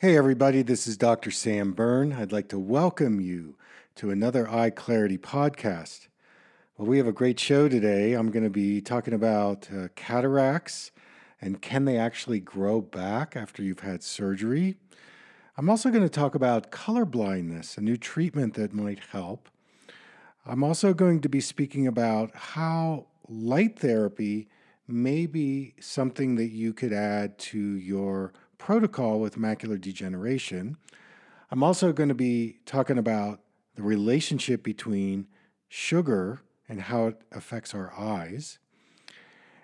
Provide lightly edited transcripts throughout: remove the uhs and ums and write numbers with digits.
Hey everybody, this is Dr. Sam Byrne. I'd like to welcome you to another Eye Clarity podcast. Well, we have a great show today. I'm going to be talking about cataracts and can they actually grow back after you've had surgery. I'm also going to talk about color blindness, a new treatment that might help. I'm also going to be speaking about how light therapy may be something that you could add to your protocol with macular degeneration. I'm also going to be talking about the relationship between sugar and how it affects our eyes,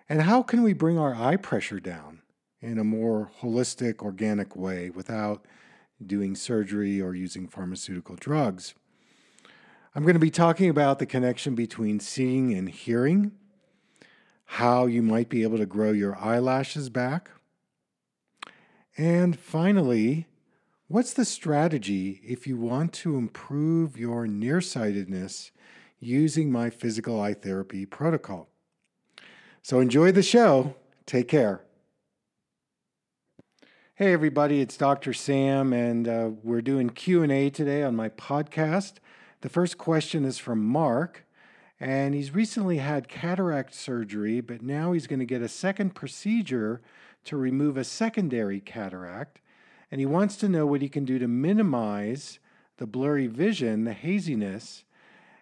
and how can we bring our eye pressure down in a more holistic, organic way without doing surgery or using pharmaceutical drugs. I'm going to be talking about the connection between seeing and hearing, how you might be able to grow your eyelashes back, and finally, what's the strategy if you want to improve your nearsightedness using my physical eye therapy protocol. So enjoy the show. Take care. Hey everybody, it's Dr. Sam, and we're doing Q&A today on my podcast. The first question is from Mark, and he's recently had cataract surgery, but now he's going to get a second procedure to remove a secondary cataract, and he wants to know what he can do to minimize the blurry vision, the haziness,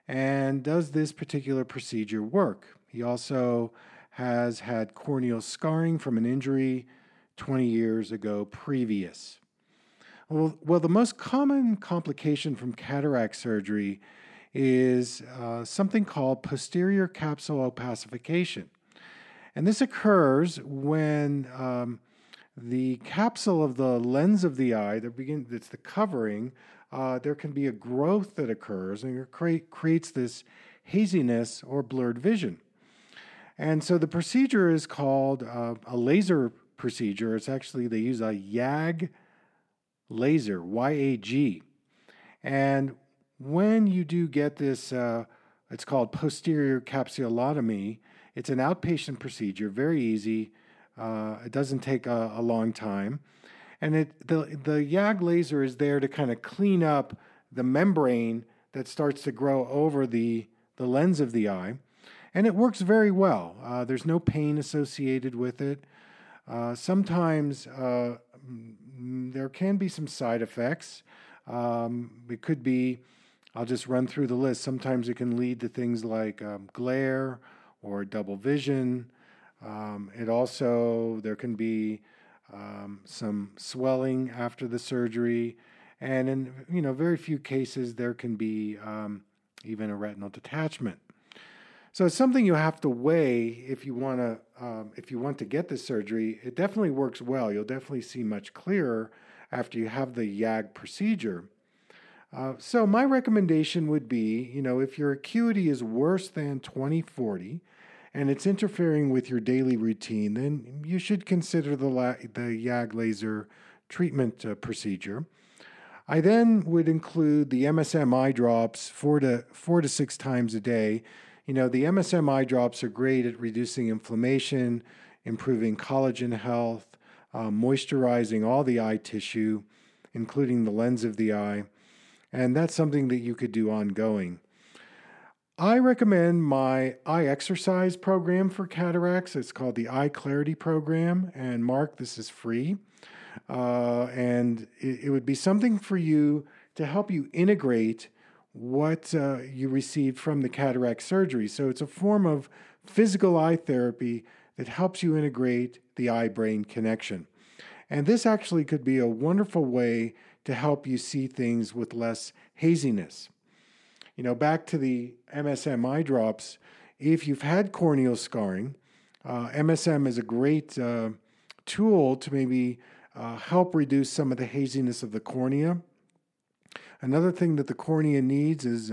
and does this particular procedure work? He also has had corneal scarring from an injury 20 years ago previous. Well, the most common complication from cataract surgery is something called posterior capsule opacification. And this occurs when the capsule of the lens of the eye, that's the covering, there can be a growth that occurs and it creates this haziness or blurred vision. And so the procedure is called a laser procedure. It's actually, they use a YAG laser, Y-A-G. And when you do get this, it's called posterior capsulotomy. It's an outpatient procedure, very easy. It doesn't take a long time. And the YAG laser is there to kind of clean up the membrane that starts to grow over the lens of the eye. And it works very well. There's no pain associated with it. Sometimes there can be some side effects. It could be, I'll just run through the list. Sometimes it can lead to things like glare or double vision. There can be some swelling after the surgery, and in very few cases there can be even a retinal detachment. So it's something you have to weigh if you want to get this surgery. It definitely works well. You'll definitely see much clearer after you have the YAG procedure. So my recommendation would be, if your acuity is worse than 20/40, and it's interfering with your daily routine, then you should consider the YAG laser treatment procedure. I then would include the MSM eye drops four to six times a day. The MSM eye drops are great at reducing inflammation, improving collagen health, moisturizing all the eye tissue, including the lens of the eye. And that's something that you could do ongoing. I recommend my eye exercise program for cataracts. It's called the Eye Clarity Program. And Mark, this is free. And it would be something for you to help you integrate what you received from the cataract surgery. So it's a form of physical eye therapy that helps you integrate the eye-brain connection. And this actually could be a wonderful way to help you see things with less haziness. Back to the MSM eye drops, if you've had corneal scarring, MSM is a great tool to maybe help reduce some of the haziness of the cornea. Another thing that the cornea needs is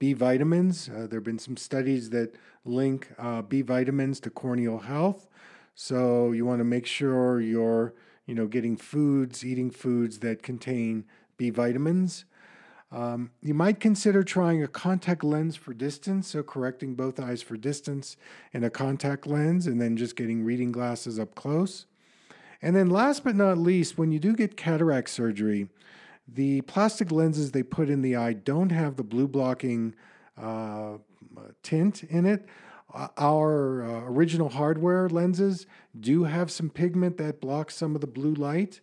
B vitamins. There have been some studies that link B vitamins to corneal health. So you want to make sure you're eating foods that contain B vitamins. You might consider trying a contact lens for distance, so correcting both eyes for distance in a contact lens and then just getting reading glasses up close. And then last but not least, when you do get cataract surgery, the plastic lenses they put in the eye don't have the blue blocking tint in it. Our original hardware lenses do have some pigment that blocks some of the blue light.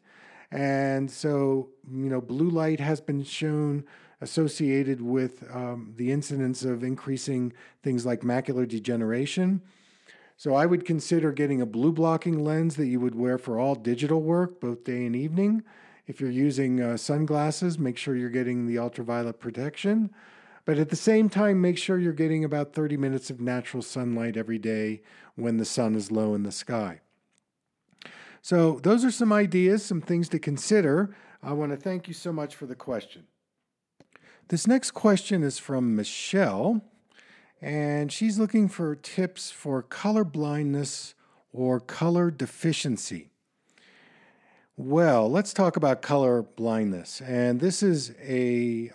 And so, you know, blue light has been shown associated with the incidence of increasing things like macular degeneration. So I would consider getting a blue blocking lens that you would wear for all digital work, both day and evening. If you're using sunglasses, make sure you're getting the ultraviolet protection. But at the same time, make sure you're getting about 30 minutes of natural sunlight every day when the sun is low in the sky. So those are some ideas, some things to consider. I want to thank you so much for the question. This next question is from Michelle, and she's looking for tips for color blindness or color deficiency. Well, let's talk about color blindness. And this is a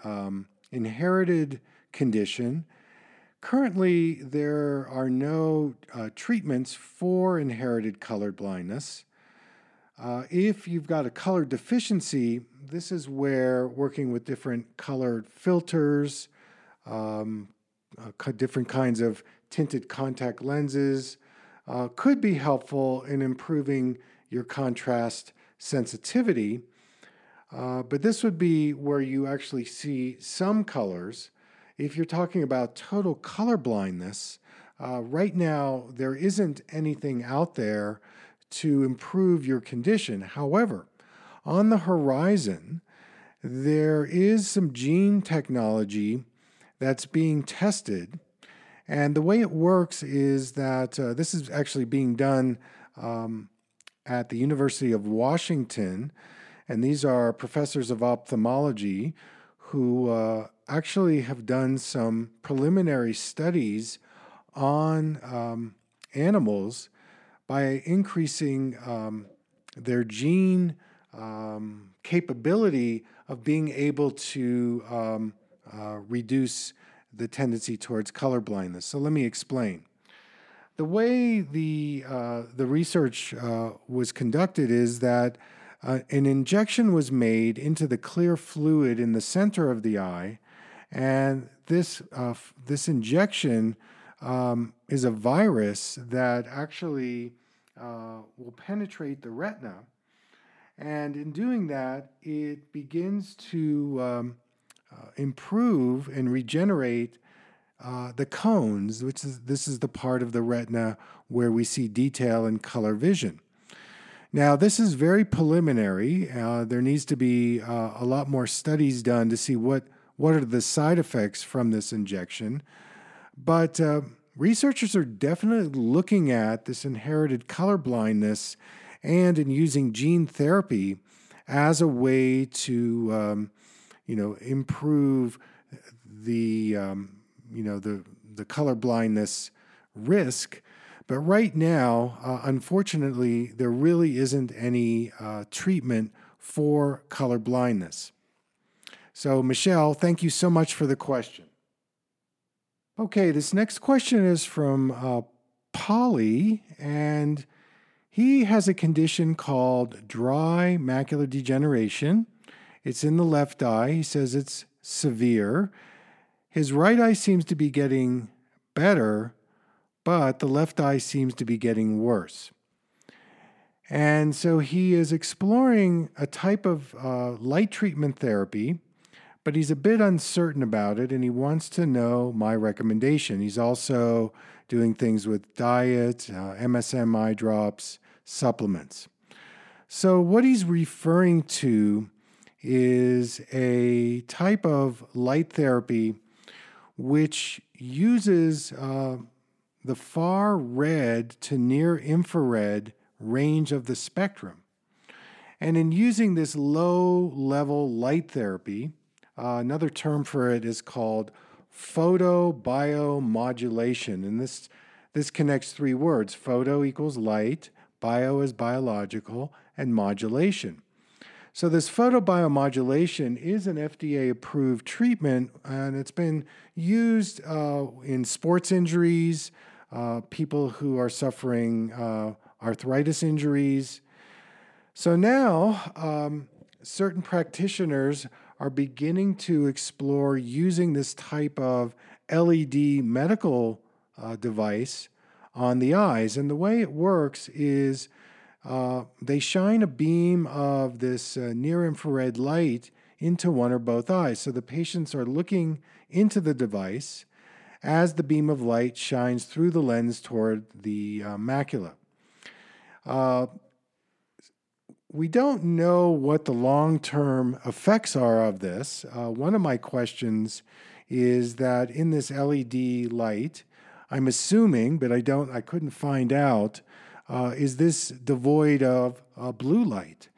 inherited condition. Currently, there are no treatments for inherited color blindness. If you've got a color deficiency, this is where working with different colored filters, different kinds of tinted contact lenses could be helpful in improving your contrast sensitivity. But this would be where you actually see some colors. If you're talking about total color blindness, right now there isn't anything out there to improve your condition. However, on the horizon, there is some gene technology that's being tested. And the way it works is that this is actually being done at the University of Washington. And these are professors of ophthalmology who actually have done some preliminary studies on animals by increasing their gene capability of being able to reduce the tendency towards color blindness. So let me explain. The way the research was conducted is that an injection was made into the clear fluid in the center of the eye, and this injection is a virus that actually will penetrate the retina. And in doing that, it begins to improve and regenerate the cones, which is the part of the retina where we see detail and color vision. Now, this is very preliminary. There needs to be a lot more studies done to see what are the side effects from this injection. But researchers are definitely looking at this inherited color blindness and in using gene therapy as a way to, improve the, the color blindness risk. But right now, unfortunately, there really isn't any treatment for color blindness. So, Michelle, thank you so much for the question. Okay, this next question is from Polly, and he has a condition called dry macular degeneration. It's in the left eye. He says it's severe. His right eye seems to be getting better, but the left eye seems to be getting worse. And so he is exploring a type of light treatment therapy, but he's a bit uncertain about it, and he wants to know my recommendation. He's also doing things with diet, MSM eye drops, supplements. So what he's referring to is a type of light therapy which uses the far red to near infrared range of the spectrum. And in using this low-level light therapy, another term for it is called photobiomodulation. And this connects three words. Photo equals light, bio is biological, and modulation. So this photobiomodulation is an FDA-approved treatment, and it's been used in sports injuries, people who are suffering arthritis injuries. So now certain practitioners are beginning to explore using this type of LED medical device on the eyes. And the way it works is they shine a beam of this near-infrared light into one or both eyes. So the patients are looking into the device as the beam of light shines through the lens toward the macula. We don't know what the long-term effects are of this. One of my questions is that in this LED light, I'm assuming, but I couldn't find out, is this devoid of blue light?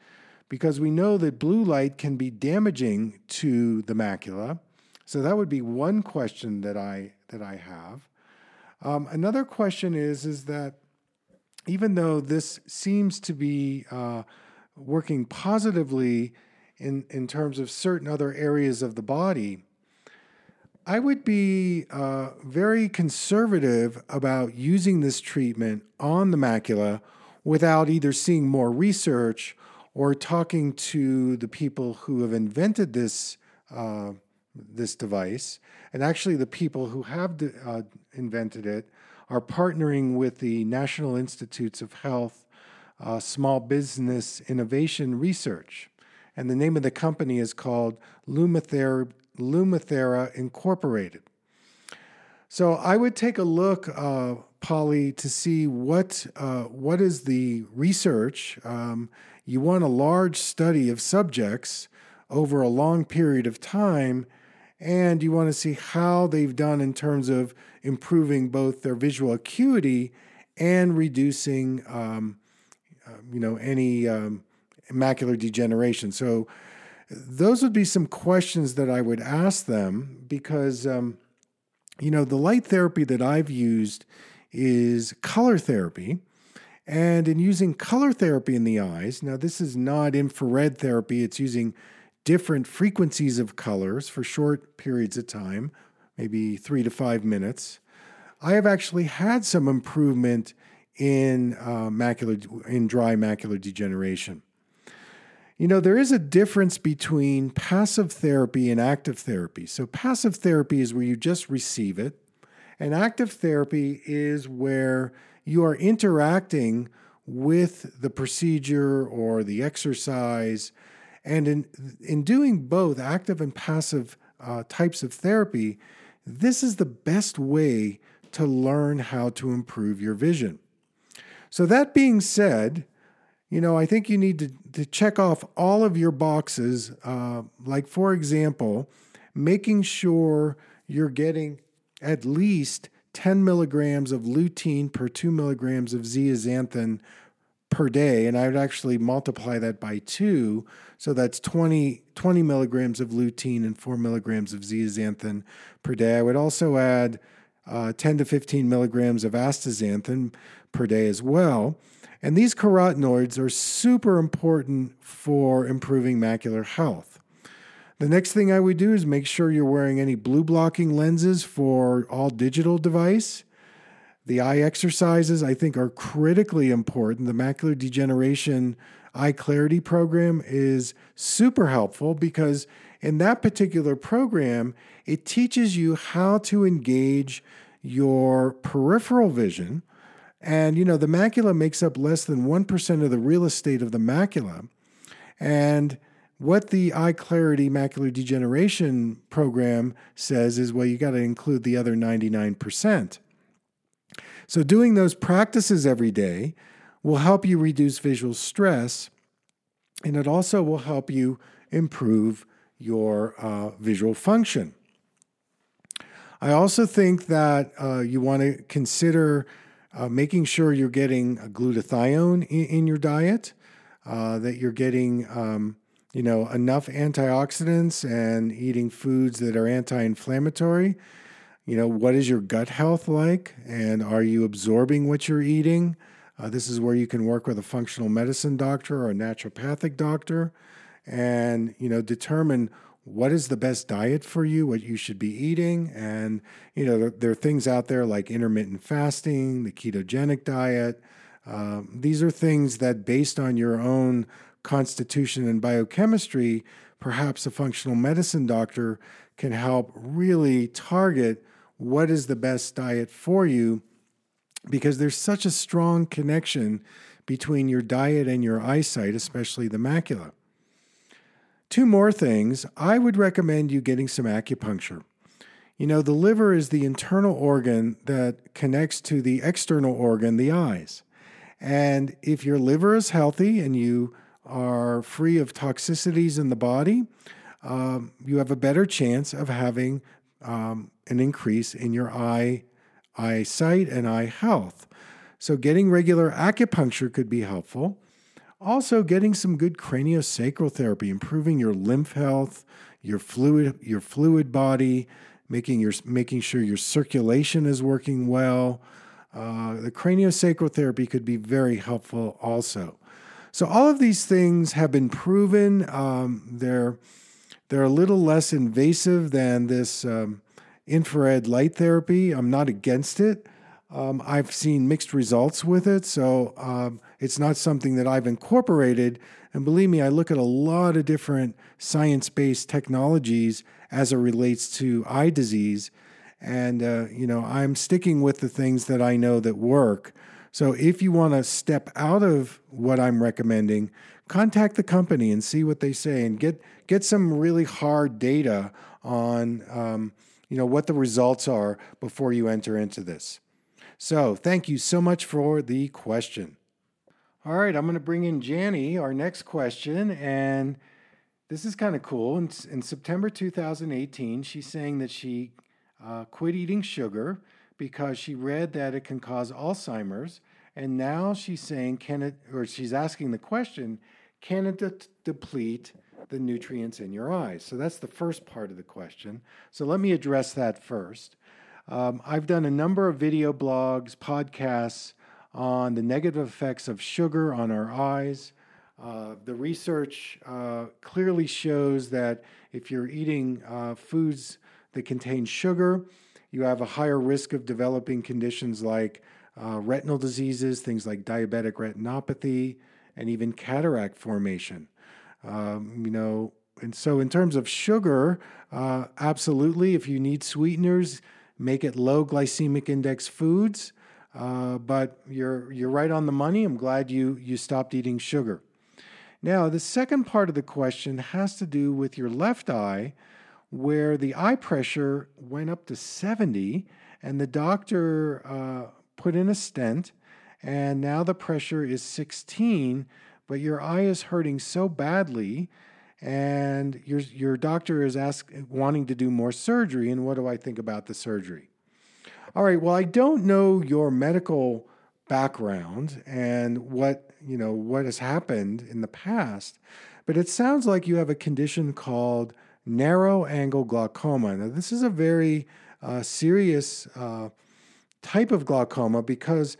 Because we know that blue light can be damaging to the macula. So that would be one question that I have. Another question is that even though this seems to be working positively in terms of certain other areas of the body, I would be very conservative about using this treatment on the macula without either seeing more research or talking to the people who have invented this this device. And actually, the people who have invented it are partnering with the National Institutes of Health Small Business Innovation Research. And the name of the company is called Lumithera Incorporated. So I would take a look, Polly, to see what is the research. You want a large study of subjects over a long period of time, and you want to see how they've done in terms of improving both their visual acuity and reducing, any macular degeneration. So those would be some questions that I would ask them because, the light therapy that I've used is color therapy. And in using color therapy in the eyes, now this is not infrared therapy, it's using different frequencies of colors for short periods of time, maybe 3 to 5 minutes. I have actually had some improvement in dry macular degeneration. There is a difference between passive therapy and active therapy. So passive therapy is where you just receive it, and active therapy is where you are interacting with the procedure or the exercise. And in doing both active and passive types of therapy, this is the best way to learn how to improve your vision. So that being said, I think you need to check off all of your boxes, like, for example, making sure you're getting at least 10 milligrams of lutein per 2 milligrams of zeaxanthin per day, and I would actually multiply that by 2, so that's 20 milligrams of lutein and 4 milligrams of zeaxanthin per day. I would also add 10 to 15 milligrams of astaxanthin per day as well. And these carotenoids are super important for improving macular health. The next thing I would do is make sure you're wearing any blue blocking lenses for all digital device. The eye exercises, I think, are critically important. The Macular Degeneration Eye Clarity Program is super helpful because in that particular program, it teaches you how to engage your peripheral vision. And, the macula makes up less than 1% of the real estate of the macula. And what the Eye Clarity Macular Degeneration Program says is, well, you got to include the other 99%. So doing those practices every day will help you reduce visual stress, and it also will help you improve your visual function. I also think that you want to consider making sure you're getting glutathione in your diet, that you're getting enough antioxidants and eating foods that are anti-inflammatory. What is your gut health like, and are you absorbing what you're eating? This is where you can work with a functional medicine doctor or a naturopathic doctor and, determine what is the best diet for you, what you should be eating. And, there are things out there like intermittent fasting, the ketogenic diet. These are things that, based on your own constitution and biochemistry, perhaps a functional medicine doctor can help really target what is the best diet for you, because there's such a strong connection between your diet and your eyesight, especially the macula. Two more things. I would recommend you getting some acupuncture. You know, the liver is the internal organ that connects to the external organ, the eyes. And if your liver is healthy and you are free of toxicities in the body, you have a better chance of having an increase in your eyesight and eye health. So getting regular acupuncture could be helpful. Also getting some good craniosacral therapy, improving your lymph health, your fluid body, making sure your circulation is working well. The craniosacral therapy could be very helpful also. So all of these things have been proven. They're a little less invasive than this infrared light therapy. I'm not against it. I've seen mixed results with it, so it's not something that I've incorporated. And believe me, I look at a lot of different science-based technologies as it relates to eye disease. And, I'm sticking with the things that I know that work. So if you want to step out of what I'm recommending, contact the company and see what they say and get some really hard data on, what the results are before you enter into this. So thank you so much for the question. All right, I'm going to bring in Janie, our next question. And this is kind of cool. In September 2018, she's saying that she quit eating sugar because she read that it can cause Alzheimer's. And now she's saying, she's asking the question, can it deplete the nutrients in your eyes? So that's the first part of the question. So let me address that first. I've done a number of video blogs, podcasts on the negative effects of sugar on our eyes. The research clearly shows that if you're eating foods that contain sugar, you have a higher risk of developing conditions like retinal diseases, things like diabetic retinopathy, and even cataract formation. And so in terms of sugar, absolutely, if you need sweeteners, make it low glycemic index foods. But you're right on the money. I'm glad you stopped eating sugar. Now, the second part of the question has to do with your left eye, where the eye pressure went up to 70 and the doctor put in a stent, and now the pressure is 16, but your eye is hurting so badly and your doctor is wanting to do more surgery, and what do I think about the surgery? All right, well, I don't know your medical background and what has happened in the past, but it sounds like you have a condition called narrow angle glaucoma. Now, this is a very serious type of glaucoma because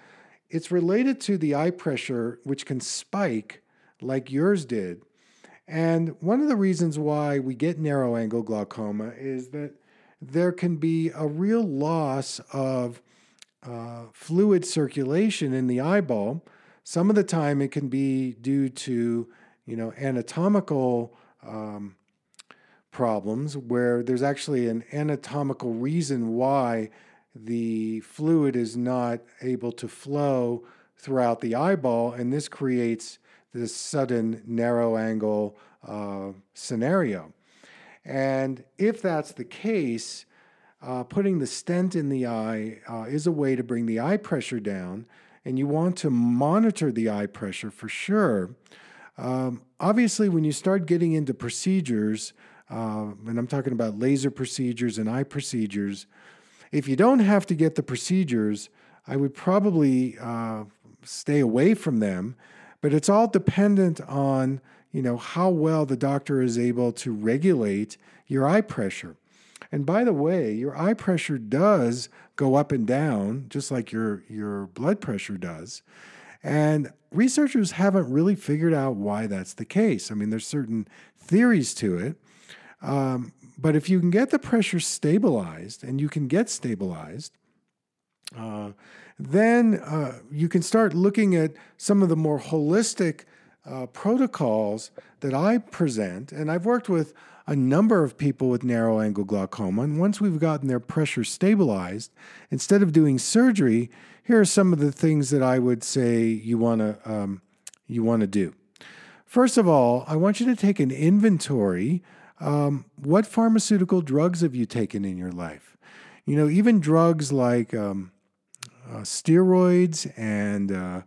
it's related to the eye pressure, which can spike like yours did. And one of the reasons why we get narrow angle glaucoma is that there can be a real loss of fluid circulation in the eyeball. Some of the time it can be due to, anatomical problems where there's actually an anatomical reason why the fluid is not able to flow throughout the eyeball, and this creates this sudden narrow angle scenario. And if that's the case, putting the stent in the eye is a way to bring the eye pressure down, and you want to monitor the eye pressure for sure. Obviously, when you start getting into procedures, and I'm talking about laser procedures and eye procedures, if you don't have to get the procedures, I would probably stay away from them. But it's all dependent on, how well the doctor is able to regulate your eye pressure. And by the way, your eye pressure does go up and down, just like your blood pressure does. And researchers haven't really figured out why that's the case. I mean, there's certain theories to it. But if you can get the pressure stabilized, and you can get stabilized, then you can start looking at some of the more holistic protocols that I present, and I've worked with a number of people with narrow angle glaucoma, and once we've gotten their pressure stabilized, instead of doing surgery, here are some of the things that I would say you want to do. First of all, I want you to take an inventory. What pharmaceutical drugs have you taken in your life? You know, even drugs like steroids and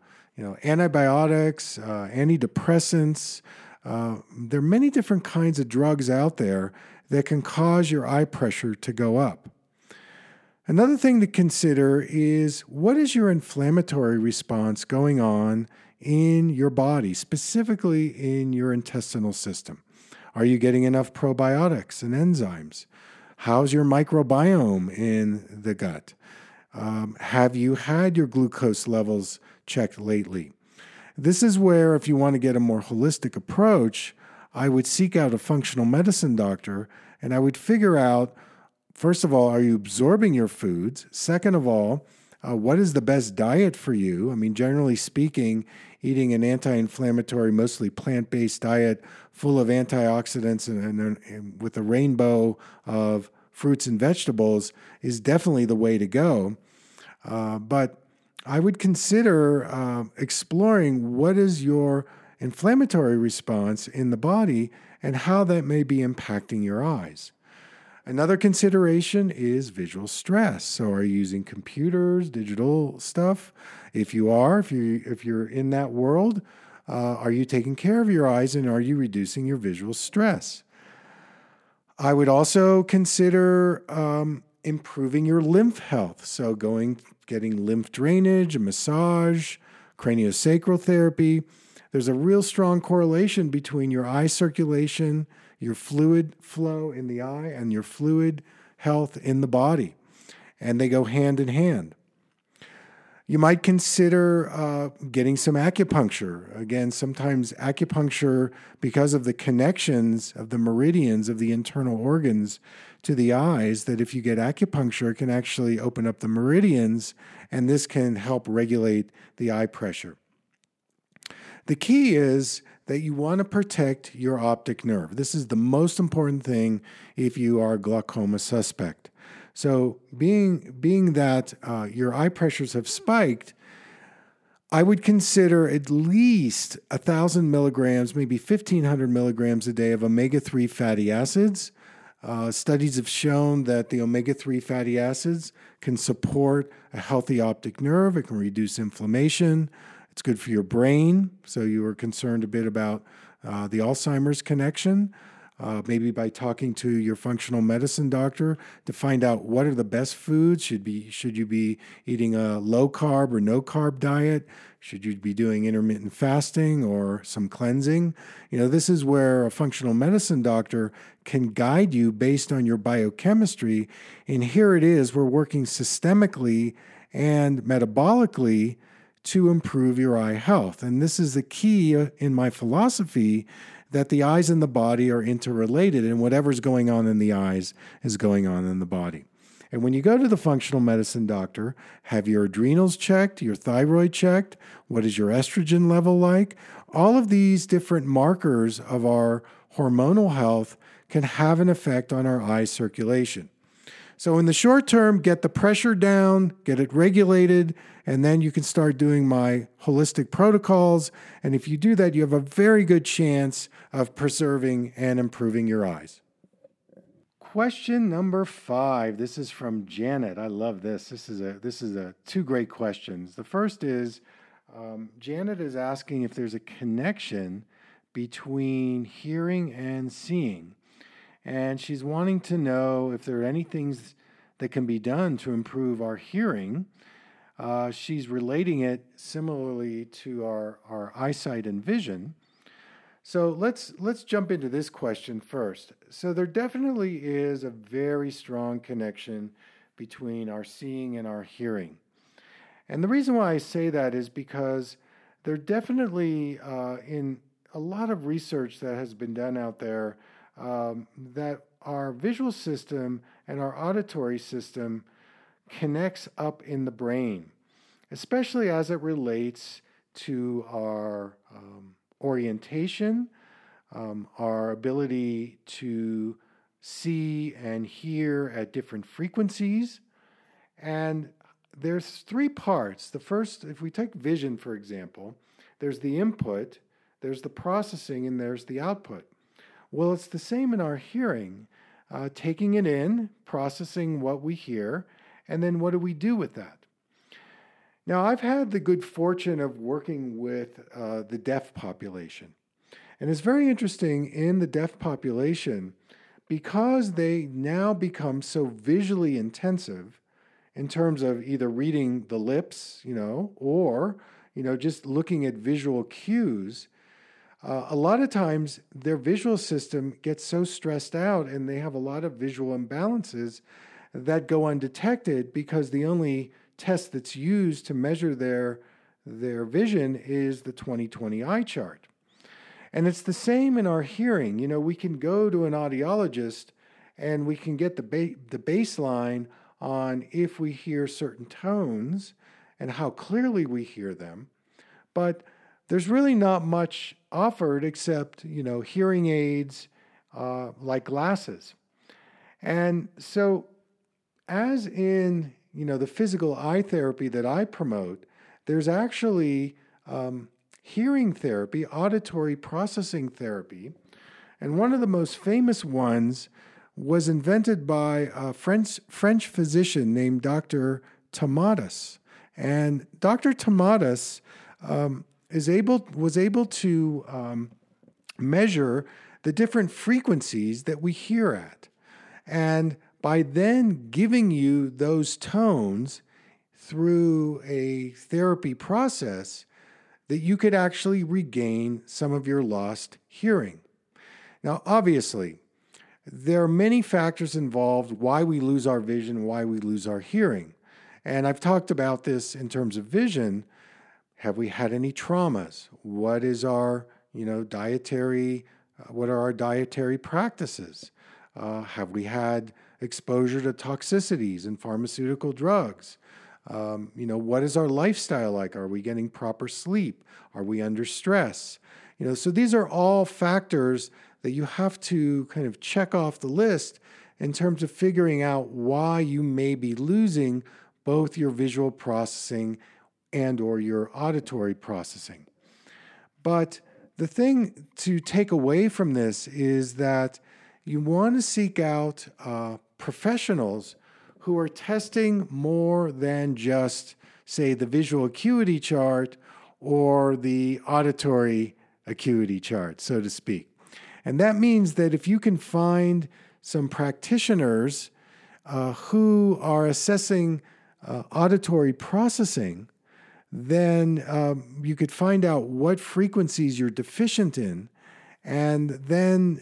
antibiotics, antidepressants. There are many different kinds of drugs out there that can cause your eye pressure to go up. Another thing to consider is, what is your inflammatory response going on in your body, specifically in your intestinal system? Are you getting enough probiotics and enzymes? How's your microbiome in the gut? Have you had your glucose levels checked lately? This is where, if you want to get a more holistic approach, I would seek out a functional medicine doctor, and I would figure out, first of all, are you absorbing your foods? Second of all, what is the best diet for you? I mean, generally speaking, eating an anti-inflammatory, mostly plant-based diet full of antioxidants and with a rainbow of fruits and vegetables is definitely the way to go. But I would consider exploring what is your inflammatory response in the body and how that may be impacting your eyes. Another consideration is visual stress. So are you using computers, digital stuff? If you are, if you're in that world, are you taking care of your eyes, and are you reducing your visual stress? I would also consider improving your lymph health. So getting lymph drainage, massage, craniosacral therapy. There's a real strong correlation between your eye circulation, your fluid flow in the eye, and your fluid health in the body. And they go hand in hand. You might consider getting some acupuncture. Again, sometimes acupuncture, because of the connections of the meridians of the internal organs to the eyes, that if you get acupuncture, it can actually open up the meridians, and this can help regulate the eye pressure. The key is that you want to protect your optic nerve. This is the most important thing if you are a glaucoma suspect. So being that your eye pressures have spiked, I would consider at least 1,000 milligrams, maybe 1,500 milligrams a day of omega-3 fatty acids. Studies have shown that the omega-3 fatty acids can support a healthy optic nerve. It can reduce inflammation. It's good for your brain. So you were concerned a bit about the Alzheimer's connection. Maybe by talking to your functional medicine doctor to find out what are the best foods. Should you be eating a low-carb or no-carb diet? Should you be doing intermittent fasting or some cleansing? You know, this is where a functional medicine doctor can guide you based on your biochemistry. And here it is, we're working systemically and metabolically to improve your eye health. And this is the key in my philosophy, that the eyes and the body are interrelated, and whatever's going on in the eyes is going on in the body. And when you go to the functional medicine doctor, have your adrenals checked, your thyroid checked, what is your estrogen level like? All of these different markers of our hormonal health can have an effect on our eye circulation. So in the short term, get the pressure down, get it regulated, and then you can start doing my holistic protocols. And if you do that, you have a very good chance of preserving and improving your eyes. Question number 5. This is from Janet. I love this. This is two great questions. The first is, Janet is asking if there's a connection between hearing and seeing. And she's wanting to know if there are any things that can be done to improve our hearing. She's relating it similarly to our eyesight and vision. So let's jump into this question first. So there definitely is a very strong connection between our seeing and our hearing. And the reason why I say that is because there definitely, in a lot of research that has been done out there, that our visual system and our auditory system connects up in the brain, especially as it relates to our orientation, our ability to see and hear at different frequencies. And there's three parts. The first, if we take vision, for example, there's the input, there's the processing, and there's the output. Well, it's the same in our hearing, taking it in, processing what we hear, and then what do we do with that? Now, I've had the good fortune of working with the deaf population. And it's very interesting in the deaf population, because they now become so visually intensive in terms of either reading the lips, or, just looking at visual cues, a lot of times their visual system gets so stressed out and they have a lot of visual imbalances that go undetected because the only test that's used to measure their vision is the 20/20 eye chart. And it's the same in our hearing. We can go to an audiologist and we can get the baseline on if we hear certain tones and how clearly we hear them. But there's really not much offered except, hearing aids like glasses. And so as in, the physical eye therapy that I promote, there's actually hearing therapy, auditory processing therapy. And one of the most famous ones was invented by a French physician named Dr. Tomatis. And Dr. Tomatis was able to measure the different frequencies that we hear at. And by then giving you those tones through a therapy process, that you could actually regain some of your lost hearing. Now, obviously, there are many factors involved why we lose our vision, why we lose our hearing. And I've talked about this in terms of vision. Have we had any traumas? What is our, what are our dietary practices? Have we had exposure to toxicities and pharmaceutical drugs? What is our lifestyle like? Are we getting proper sleep? Are we under stress? So these are all factors that you have to kind of check off the list in terms of figuring out why you may be losing both your visual processing and or your auditory processing. But the thing to take away from this is that you want to seek out professionals who are testing more than just, say, the visual acuity chart or the auditory acuity chart, so to speak. And that means that if you can find some practitioners who are assessing auditory processing, then you could find out what frequencies you're deficient in and then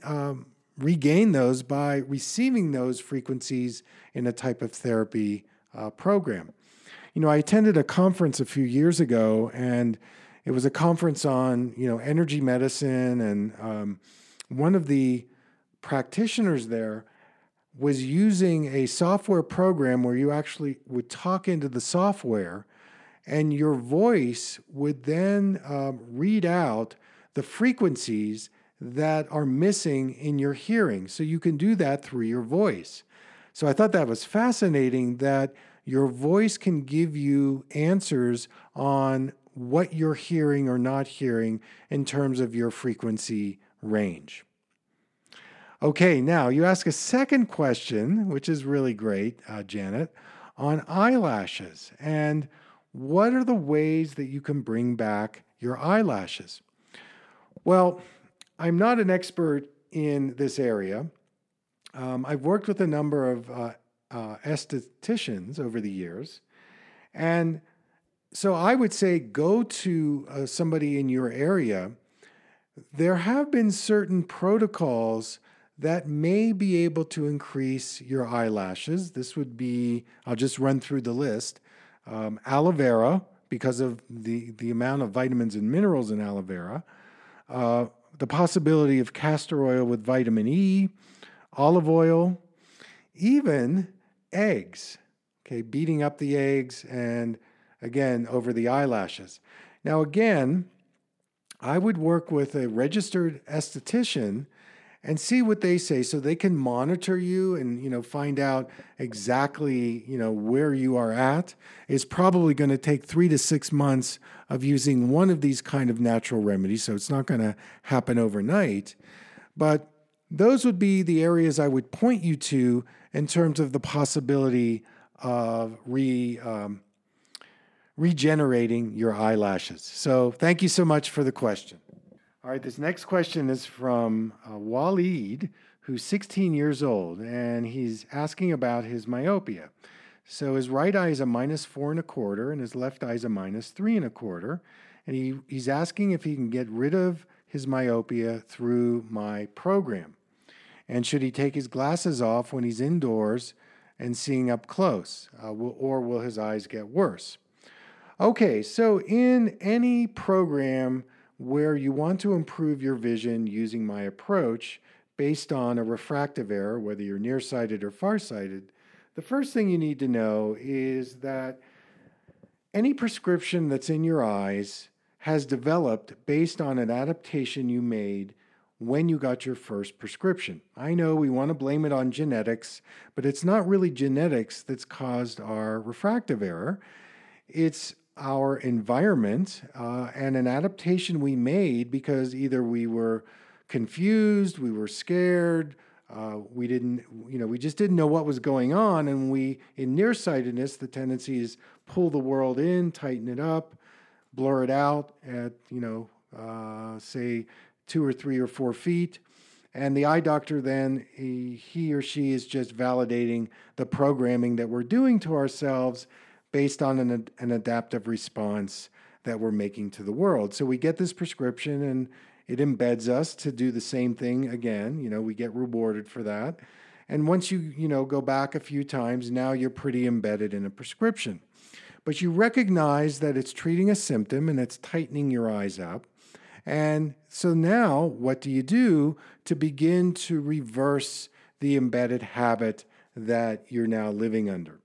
regain those by receiving those frequencies in a type of therapy program. I attended a conference a few years ago, and it was a conference on, energy medicine, and one of the practitioners there was using a software program where you actually would talk into the software, and your voice would then read out the frequencies that are missing in your hearing. So you can do that through your voice. So I thought that was fascinating that your voice can give you answers on what you're hearing or not hearing in terms of your frequency range. Okay, now you ask a second question, which is really great, Janet, on eyelashes. And what are the ways that you can bring back your eyelashes? Well, I'm not an expert in this area. I've worked with a number of estheticians over the years. And so I would say go to somebody in your area. There have been certain protocols that may be able to increase your eyelashes. This would be, I'll just run through the list, aloe vera, because of the amount of vitamins and minerals in aloe vera, the possibility of castor oil with vitamin E, olive oil, even eggs, beating up the eggs and, again, over the eyelashes. Now, again, I would work with a registered esthetician and see what they say, so they can monitor you and, find out exactly, where you are at. It's probably going to take 3 to 6 months of using one of these kind of natural remedies, so it's not going to happen overnight. But those would be the areas I would point you to in terms of the possibility of regenerating your eyelashes. So thank you so much for the question. All right, this next question is from Waleed, who's 16 years old, and he's asking about his myopia. So his right eye is a -4 1/4, and his left eye is a -3 1/4. And he's asking if he can get rid of his myopia through my program. And should he take his glasses off when he's indoors and seeing up close, or will his eyes get worse? Okay, so in any program where you want to improve your vision using my approach based on a refractive error, whether you're nearsighted or farsighted, the first thing you need to know is that any prescription that's in your eyes has developed based on an adaptation you made when you got your first prescription. I know we want to blame it on genetics, but it's not really genetics that's caused our refractive error. It's our environment and an adaptation we made because either we were confused, we were scared, we just didn't know what was going on. And in nearsightedness, the tendency is pull the world in, tighten it up, blur it out at, say 2 or 3 or 4 feet. And the eye doctor then, he or she is just validating the programming that we're doing to ourselves based on an adaptive response that we're making to the world. So we get this prescription and it embeds us to do the same thing again. We get rewarded for that. And once you go back a few times, now you're pretty embedded in a prescription. But you recognize that it's treating a symptom and it's tightening your eyes up. And so now what do you do to begin to reverse the embedded habit that you're now living under?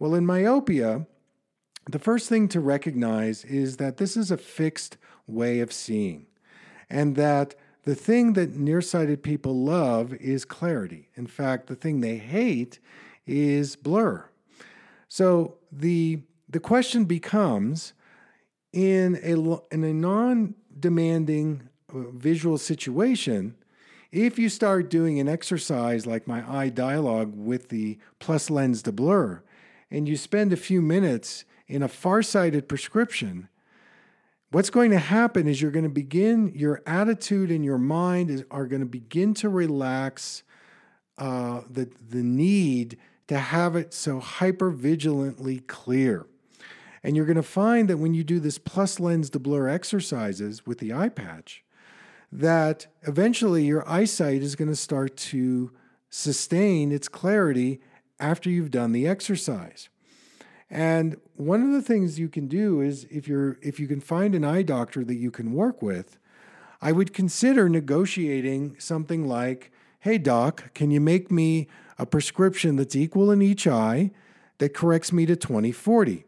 Well, in myopia, the first thing to recognize is that this is a fixed way of seeing, and that the thing that nearsighted people love is clarity. In fact, the thing they hate is blur. So the question becomes, in a non-demanding visual situation, if you start doing an exercise like my eye dialogue with the plus lens to blur, and you spend a few minutes in a farsighted prescription, what's going to happen is you're going to begin, your attitude and your mind are going to begin to relax the need to have it so hyper-vigilantly clear. And you're going to find that when you do this plus lens to blur exercises with the eye patch, that eventually your eyesight is going to start to sustain its clarity after you've done the exercise. And one of the things you can do is if you can find an eye doctor that you can work with, I would consider negotiating something like, hey doc, can you make me a prescription that's equal in each eye that corrects me to 20/40?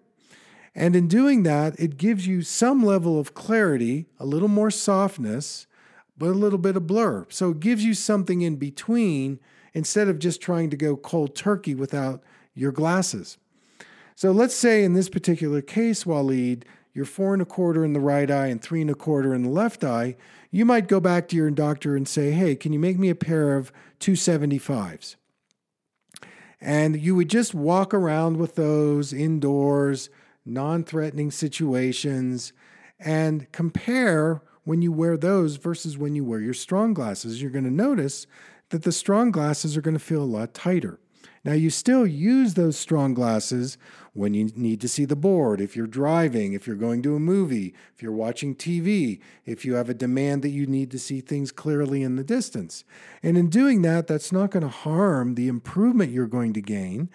And in doing that, it gives you some level of clarity, a little more softness, but a little bit of blur. So it gives you something in between instead of just trying to go cold turkey without your glasses. So let's say in this particular case, Waleed, you're 4 1/4 in the right eye and 3 1/4 in the left eye. You might go back to your doctor and say, hey, can you make me a pair of 275s? And you would just walk around with those indoors, non-threatening situations, and compare when you wear those versus when you wear your strong glasses. You're going to notice that the strong glasses are going to feel a lot tighter. Now, you still use those strong glasses when you need to see the board, if you're driving, if you're going to a movie, if you're watching TV, if you have a demand that you need to see things clearly in the distance. And in doing that, that's not going to harm the improvement you're going to gain,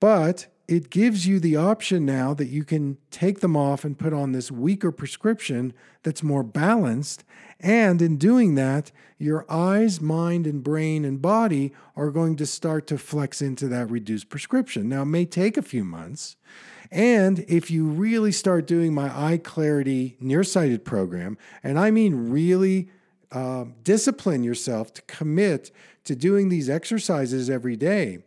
but it gives you the option now that you can take them off and put on this weaker prescription that's more balanced. And in doing that, your eyes, mind, and brain and body are going to start to flex into that reduced prescription. Now, it may take a few months, And if you really start doing my Eye Clarity Nearsighted program, and I mean really discipline yourself to commit to doing these exercises every day,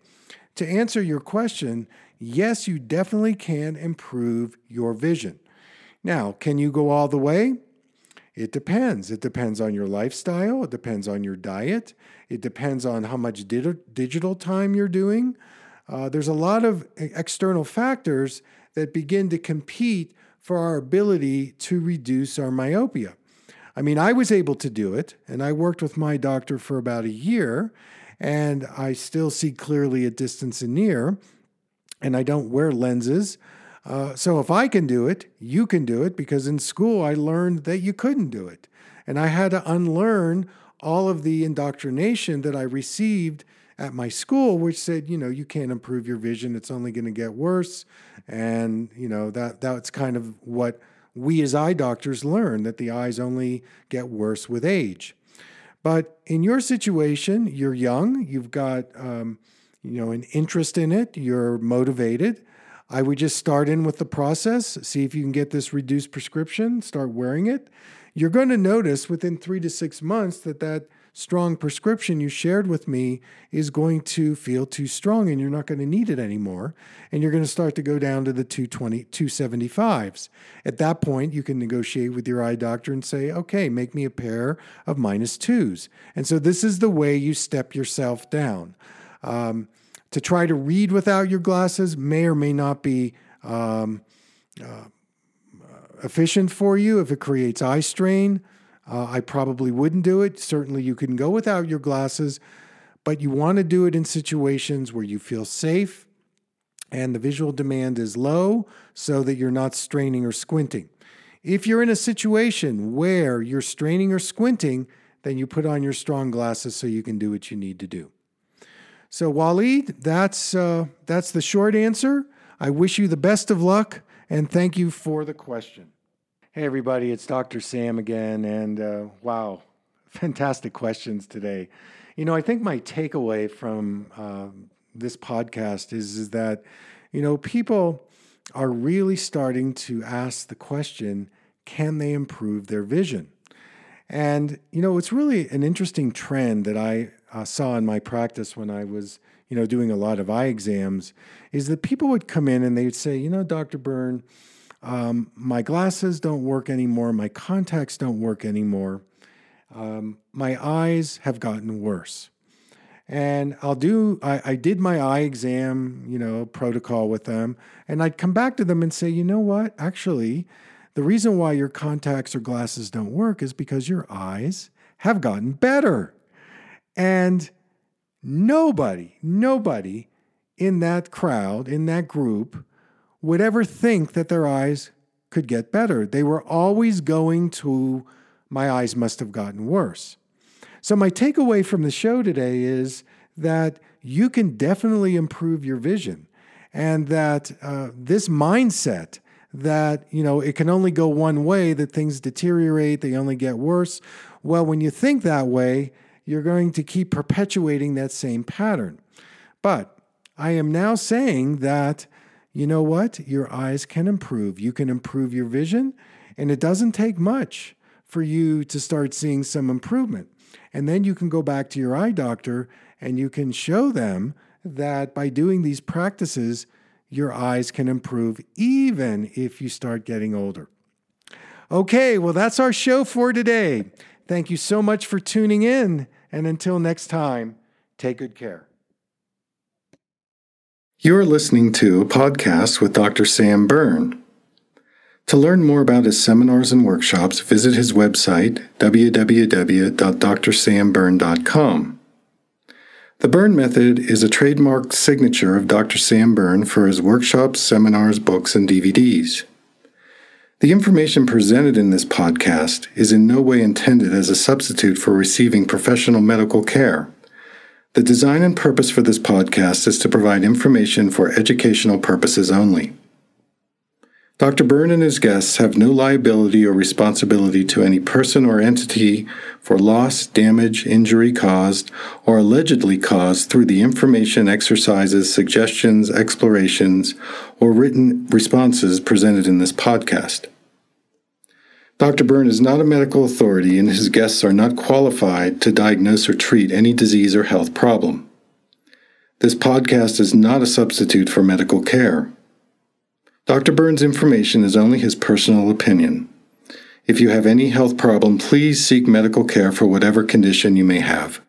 to answer your question, yes, you definitely can improve your vision. Now, can you go all the way? It depends. It depends on your lifestyle. It depends on your diet. It depends on how much digital time you're doing. There's a lot of external factors that begin to compete for our ability to reduce our myopia. I mean, I was able to do it, and I worked with my doctor for about a year, and I still see clearly at distance and near, and I don't wear lenses. So if I can do it, you can do it, because in school I learned that you couldn't do it. And I had to unlearn all of the indoctrination that I received at my school, which said, you know, you can't improve your vision. It's only going to get worse. And, you know, that's kind of what we as eye doctors learn, that the eyes only get worse with age. But in your situation, you're young, you've got, you know, an interest in it, you're motivated. I would just start in with the process, see if you can get this reduced prescription, start wearing it. You're going to notice within 3 to 6 months that strong prescription you shared with me is going to feel too strong and you're not going to need it anymore. And you're going to start to go down to the 220, 275s. At that point, you can negotiate with your eye doctor and say, okay, make me a pair of -2s. And so this is the way you step yourself down. To try to read without your glasses may or may not be efficient for you if it creates eye strain. I probably wouldn't do it. Certainly you can go without your glasses, but you want to do it in situations where you feel safe and the visual demand is low so that you're not straining or squinting. If you're in a situation where you're straining or squinting, then you put on your strong glasses so you can do what you need to do. So Waleed, that's the short answer. I wish you the best of luck, and thank you for the question. Hey everybody, it's Dr. Sam again, and wow, fantastic questions today. You know, I think my takeaway from this podcast is that, you know, people are really starting to ask the question, can they improve their vision? And, you know, it's really an interesting trend that I saw in my practice when I was, you know, doing a lot of eye exams, is that people would come in and they'd say, you know, Dr. Byrne, my glasses don't work anymore. My contacts don't work anymore. My eyes have gotten worse. And I did my eye exam, you know, protocol with them. And I'd come back to them and say, you know what, actually, the reason why your contacts or glasses don't work is because your eyes have gotten better. And nobody in that crowd, in that group, would ever think that their eyes could get better. They were always going to, my eyes must have gotten worse. So my takeaway from the show today is that you can definitely improve your vision, and that this mindset that, you know, it can only go one way, that things deteriorate, they only get worse. Well, when you think that way, you're going to keep perpetuating that same pattern. But I am now saying that, you know what? Your eyes can improve. You can improve your vision, and it doesn't take much for you to start seeing some improvement. And then you can go back to your eye doctor and you can show them that by doing these practices, your eyes can improve even if you start getting older. Okay, well, that's our show for today. Thank you so much for tuning in. And until next time, take good care. You're listening to a podcast with Dr. Sam Byrne. To learn more about his seminars and workshops, visit his website, www.drsamburn.com. The Byrne Method is a trademarked signature of Dr. Sam Byrne for his workshops, seminars, books, and DVDs. The information presented in this podcast is in no way intended as a substitute for receiving professional medical care. The design and purpose for this podcast is to provide information for educational purposes only. Dr. Byrne and his guests have no liability or responsibility to any person or entity for loss, damage, injury caused, or allegedly caused through the information, exercises, suggestions, explorations, or written responses presented in this podcast. Dr. Byrne is not a medical authority, and his guests are not qualified to diagnose or treat any disease or health problem. This podcast is not a substitute for medical care. Dr. Byrne's information is only his personal opinion. If you have any health problem, please seek medical care for whatever condition you may have.